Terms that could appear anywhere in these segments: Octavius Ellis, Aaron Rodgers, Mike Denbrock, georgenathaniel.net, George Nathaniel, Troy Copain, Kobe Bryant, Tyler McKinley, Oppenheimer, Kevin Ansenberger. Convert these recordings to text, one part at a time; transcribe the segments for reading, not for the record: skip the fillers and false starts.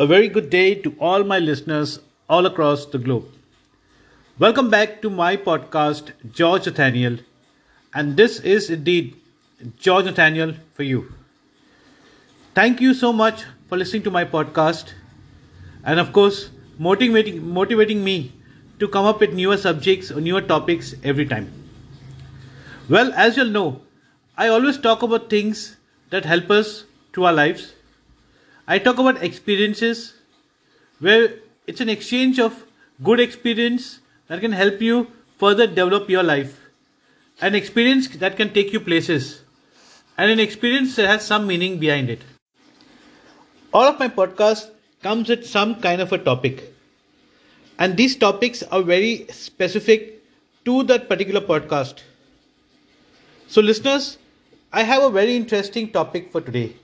A very good day to all my listeners all across the globe. Welcome back to my podcast, George Nathaniel, and this is indeed George Nathaniel for you. Thank you so much for listening to my podcast and of course motivating me to come up with newer subjects or newer topics every time. Well, as you'll know, I always talk about things that help us through our lives. I talk about experiences where it's an exchange of good experience that can help you further develop your life, an experience that can take you places, and an experience that has some meaning behind it. All of my podcasts comes with some kind of a topic, and these topics are very specific to that particular podcast. So listeners, I have a very interesting topic for today.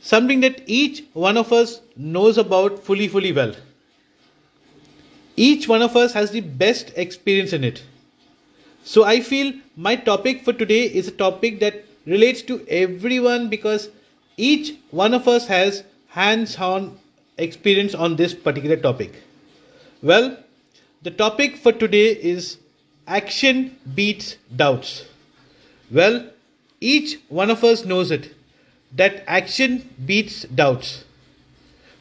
Something that each one of us knows about fully well. Each one of us has the best experience in it. So I feel my topic for today is a topic that relates to everyone because each one of us has hands-on experience on this particular topic. Well, the topic for today is action beats doubts. Well, each one of us knows it. That action beats doubts.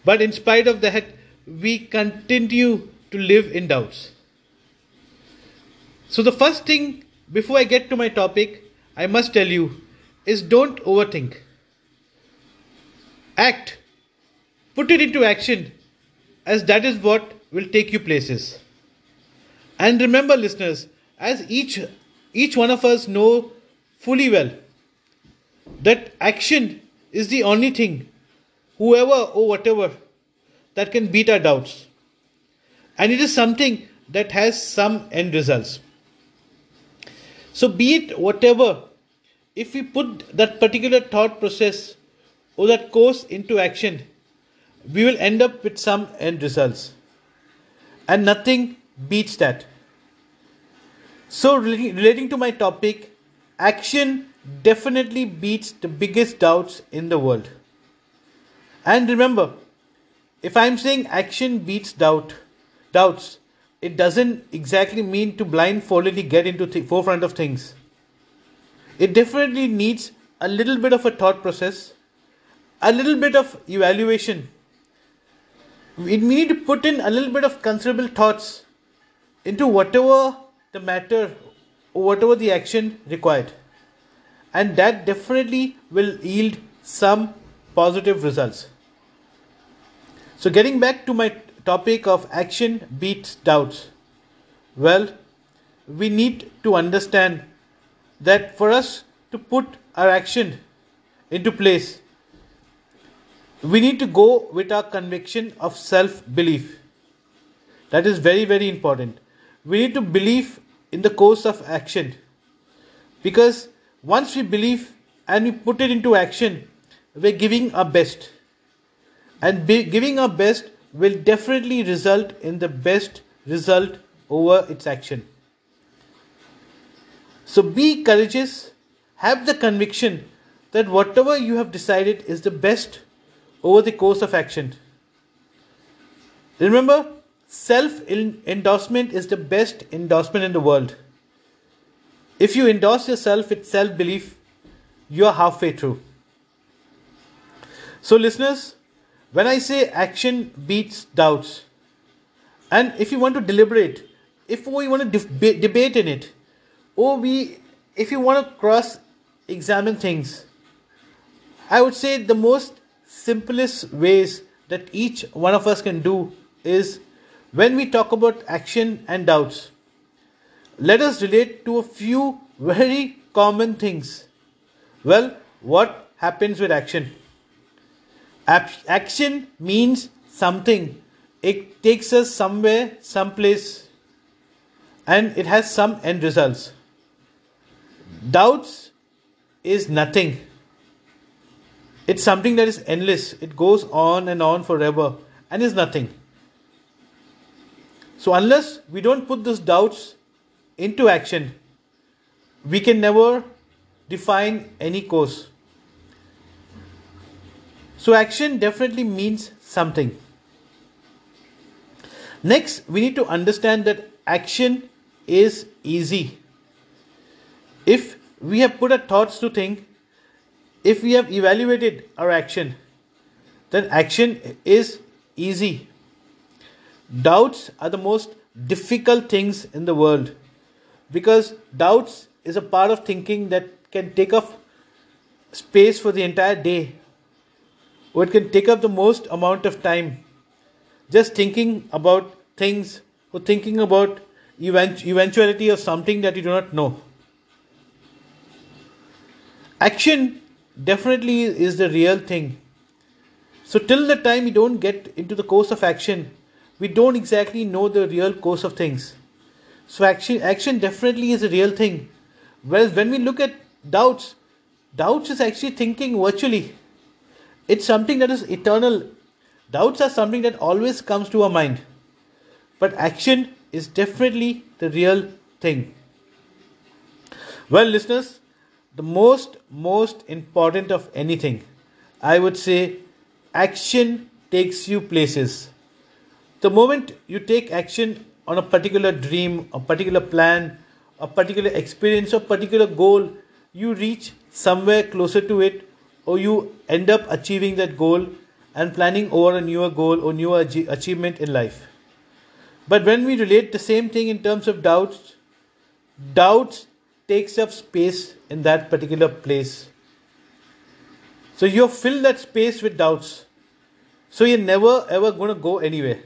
But in spite of that, we continue to live in doubts. So the first thing, before I get to my topic, I must tell you, is don't overthink. Act. Put it into action, as that is what will take you places. And remember, listeners, as each one of us know fully well, that action is the only thing, whoever or whatever, that can beat our doubts. And it is something that has some end results. So be it whatever, if we put that particular thought process or that course into action, we will end up with some end results. And nothing beats that. So relating to my topic, action definitely beats the biggest doubts in the world. And remember, if I'm saying action beats doubts, it doesn't exactly mean to blindfoldedly get into the forefront of things. It definitely needs a little bit of a thought process, a little bit of evaluation. We need to put in a little bit of considerable thoughts into whatever the matter or whatever the action required. And that definitely will yield some positive results. So getting back to my topic of action beats doubts. Well, we need to understand that for us to put our action into place, we need to go with our conviction of self-belief. That is very important. We need to believe in the course of action, because once we believe and we put it into action, we're giving our best. And giving our best will definitely result in the best result over its action. So be courageous, have the conviction that whatever you have decided is the best over the course of action. Remember, self-endorsement is the best endorsement in the world. If you endorse yourself with self-belief, you are halfway through. So listeners, when I say action beats doubts, and if you want to deliberate, if we want to debate in it, or if you want to cross-examine things, I would say the most simplest ways that each one of us can do is when we talk about action and doubts, let us relate to a few very common things. Well, what happens with action? Action means something. It takes us somewhere, someplace, and it has some end results. Doubts is nothing. It's something that is endless. It goes on and on forever and is nothing. So unless we don't put those doubts into action, we can never define any course. So action definitely means something. Next, we need to understand that action is easy. If we have put our thoughts to think, if we have evaluated our action, then action is easy. Doubts are the most difficult things in the world, because doubts is a part of thinking that can take up space for the entire day, or it can take up the most amount of time. Just thinking about things, or thinking about eventuality of something that you do not know. Action definitely is the real thing. So till the time we don't get into the course of action, we don't exactly know the real course of things. So action definitely is a real thing. Whereas when we look at doubts, doubts is actually thinking virtually. It's something that is eternal. Doubts are something that always comes to our mind. But action is definitely the real thing. Well, listeners, the most important of anything, I would say, action takes you places. The moment you take action on a particular dream, a particular plan, a particular experience, a particular goal, you reach somewhere closer to it, or you end up achieving that goal and planning over a newer goal or newer achievement in life. But when we relate the same thing in terms of doubts, doubts takes up space in that particular place. So you fill that space with doubts. So you're never ever going to go anywhere.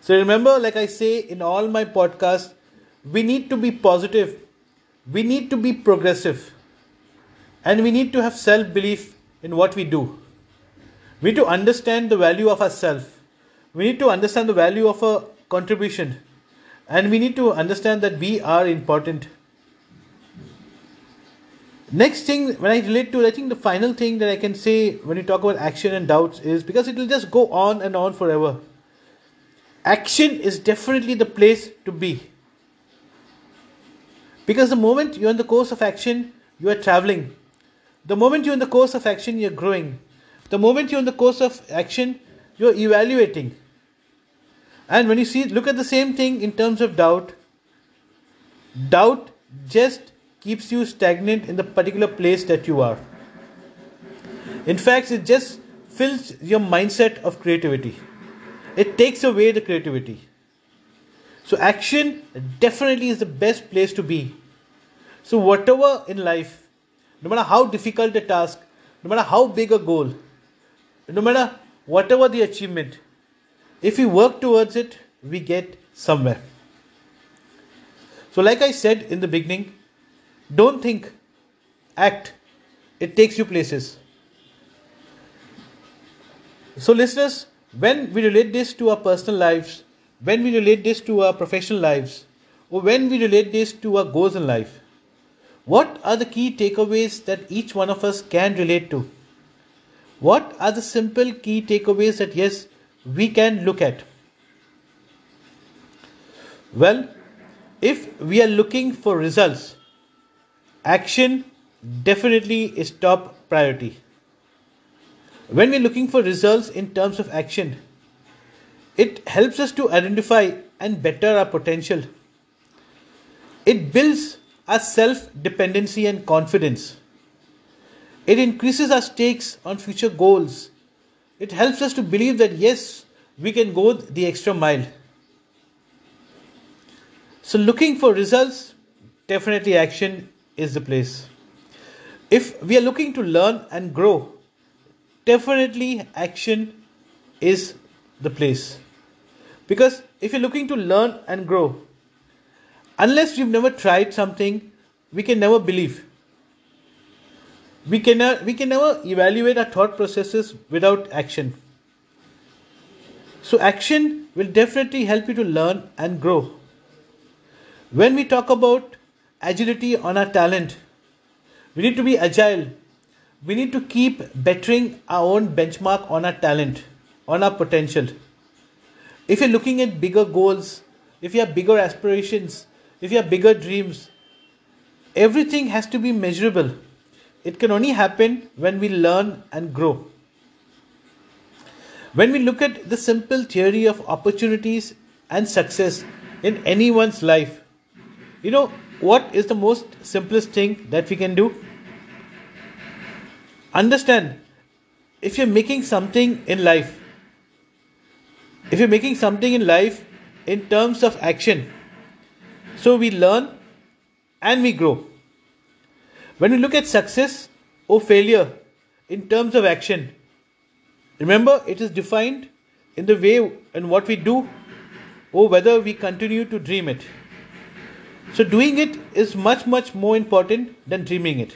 So remember, like I say in all my podcasts, we need to be positive, we need to be progressive, and we need to have self-belief in what we do. We need to understand the value of ourselves. We need to understand the value of our contribution. And we need to understand that we are important. Next thing, when I relate to, I think the final thing that I can say when you talk about action and doubts is, because it will just go on and on forever, action is definitely the place to be. Because the moment you're in the course of action, you are traveling. The moment you're in the course of action, you're growing. The moment you're in the course of action, you're evaluating. And when you look at the same thing in terms of doubt, doubt just keeps you stagnant in the particular place that you are. In fact, it just fills your mindset of creativity. It takes away the creativity. So action definitely is the best place to be. So whatever in life, no matter how difficult the task, no matter how big a goal, no matter whatever the achievement, if we work towards it, we get somewhere. So like I said in the beginning, don't think, act. It takes you places. So listeners, when we relate this to our personal lives, when we relate this to our professional lives, or when we relate this to our goals in life, what are the key takeaways that each one of us can relate to? What are the simple key takeaways that, yes, we can look at? Well, if we are looking for results, action definitely is top priority. When we're looking for results in terms of action, it helps us to identify and better our potential. It builds our self-dependency and confidence. It increases our stakes on future goals. It helps us to believe that yes, we can go the extra mile. So looking for results, definitely action is the place. If we are looking to learn and grow, definitely action is the place. Because if you're looking to learn and grow, unless we've never tried something, we can never believe. We can never evaluate our thought processes without action. So action will definitely help you to learn and grow. When we talk about agility on our talent, we need to be agile. We need to keep bettering our own benchmark on our talent, on our potential. If you're looking at bigger goals, if you have bigger aspirations, if you have bigger dreams, everything has to be measurable. It can only happen when we learn and grow. When we look at the simple theory of opportunities and success in anyone's life, you know what is the most simplest thing that we can do? Understand, if you're making something in life, in terms of action, so we learn and we grow. When we look at success or failure in terms of action, remember it is defined in the way and what we do or whether we continue to dream it. So doing it is much more important than dreaming it.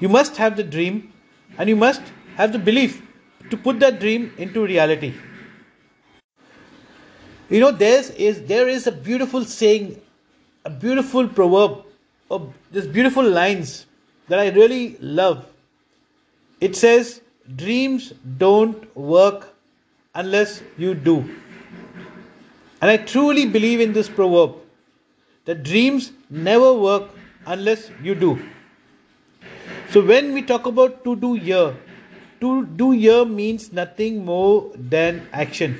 You must have the dream and you must have the belief to put that dream into reality. You know, there is a beautiful saying, a beautiful proverb, of these beautiful lines that I really love. It says, dreams don't work unless you do. And I truly believe in this proverb, that dreams never work unless you do. So when we talk about to do here means nothing more than action.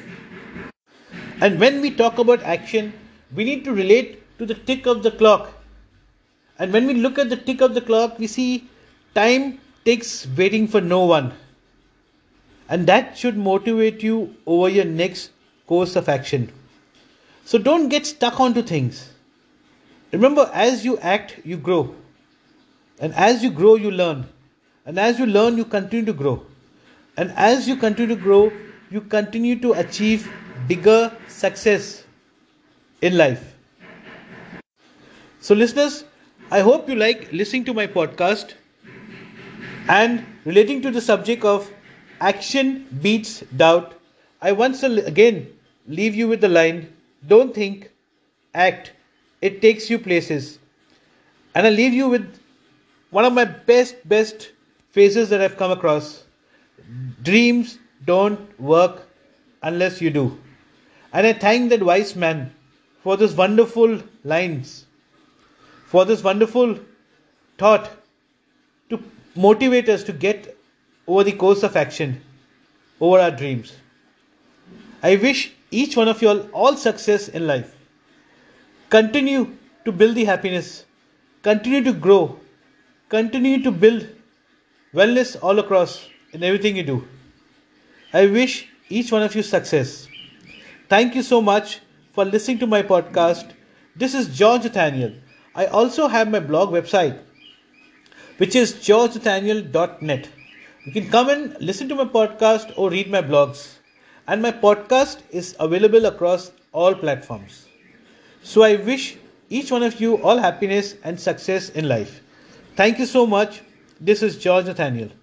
And when we talk about action, we need to relate to the tick of the clock. And when we look at the tick of the clock, we see time ticks waiting for no one. And that should motivate you over your next course of action. So don't get stuck onto things. Remember, as you act, you grow. And as you grow, you learn. And as you learn, you continue to grow. And as you continue to grow, you continue to achieve bigger success in life. So listeners, I hope you like listening to my podcast and relating to the subject of action beats doubt. I once again leave you with the line, don't think, act. It takes you places. And I leave you with one of my best phrases that I've come across. Dreams don't work unless you do. And I thank that wise man for those wonderful lines, for this wonderful thought to motivate us to get over the course of action, over our dreams. I wish each one of you all success in life. Continue to build the happiness, continue to grow, continue to build wellness all across in everything you do. I wish each one of you success. Thank you so much for listening to my podcast. This is George Nathaniel. I also have my blog website, which is georgenathaniel.net. You can come and listen to my podcast or read my blogs. And my podcast is available across all platforms. So I wish each one of you all happiness and success in life. Thank you so much. This is George Nathaniel.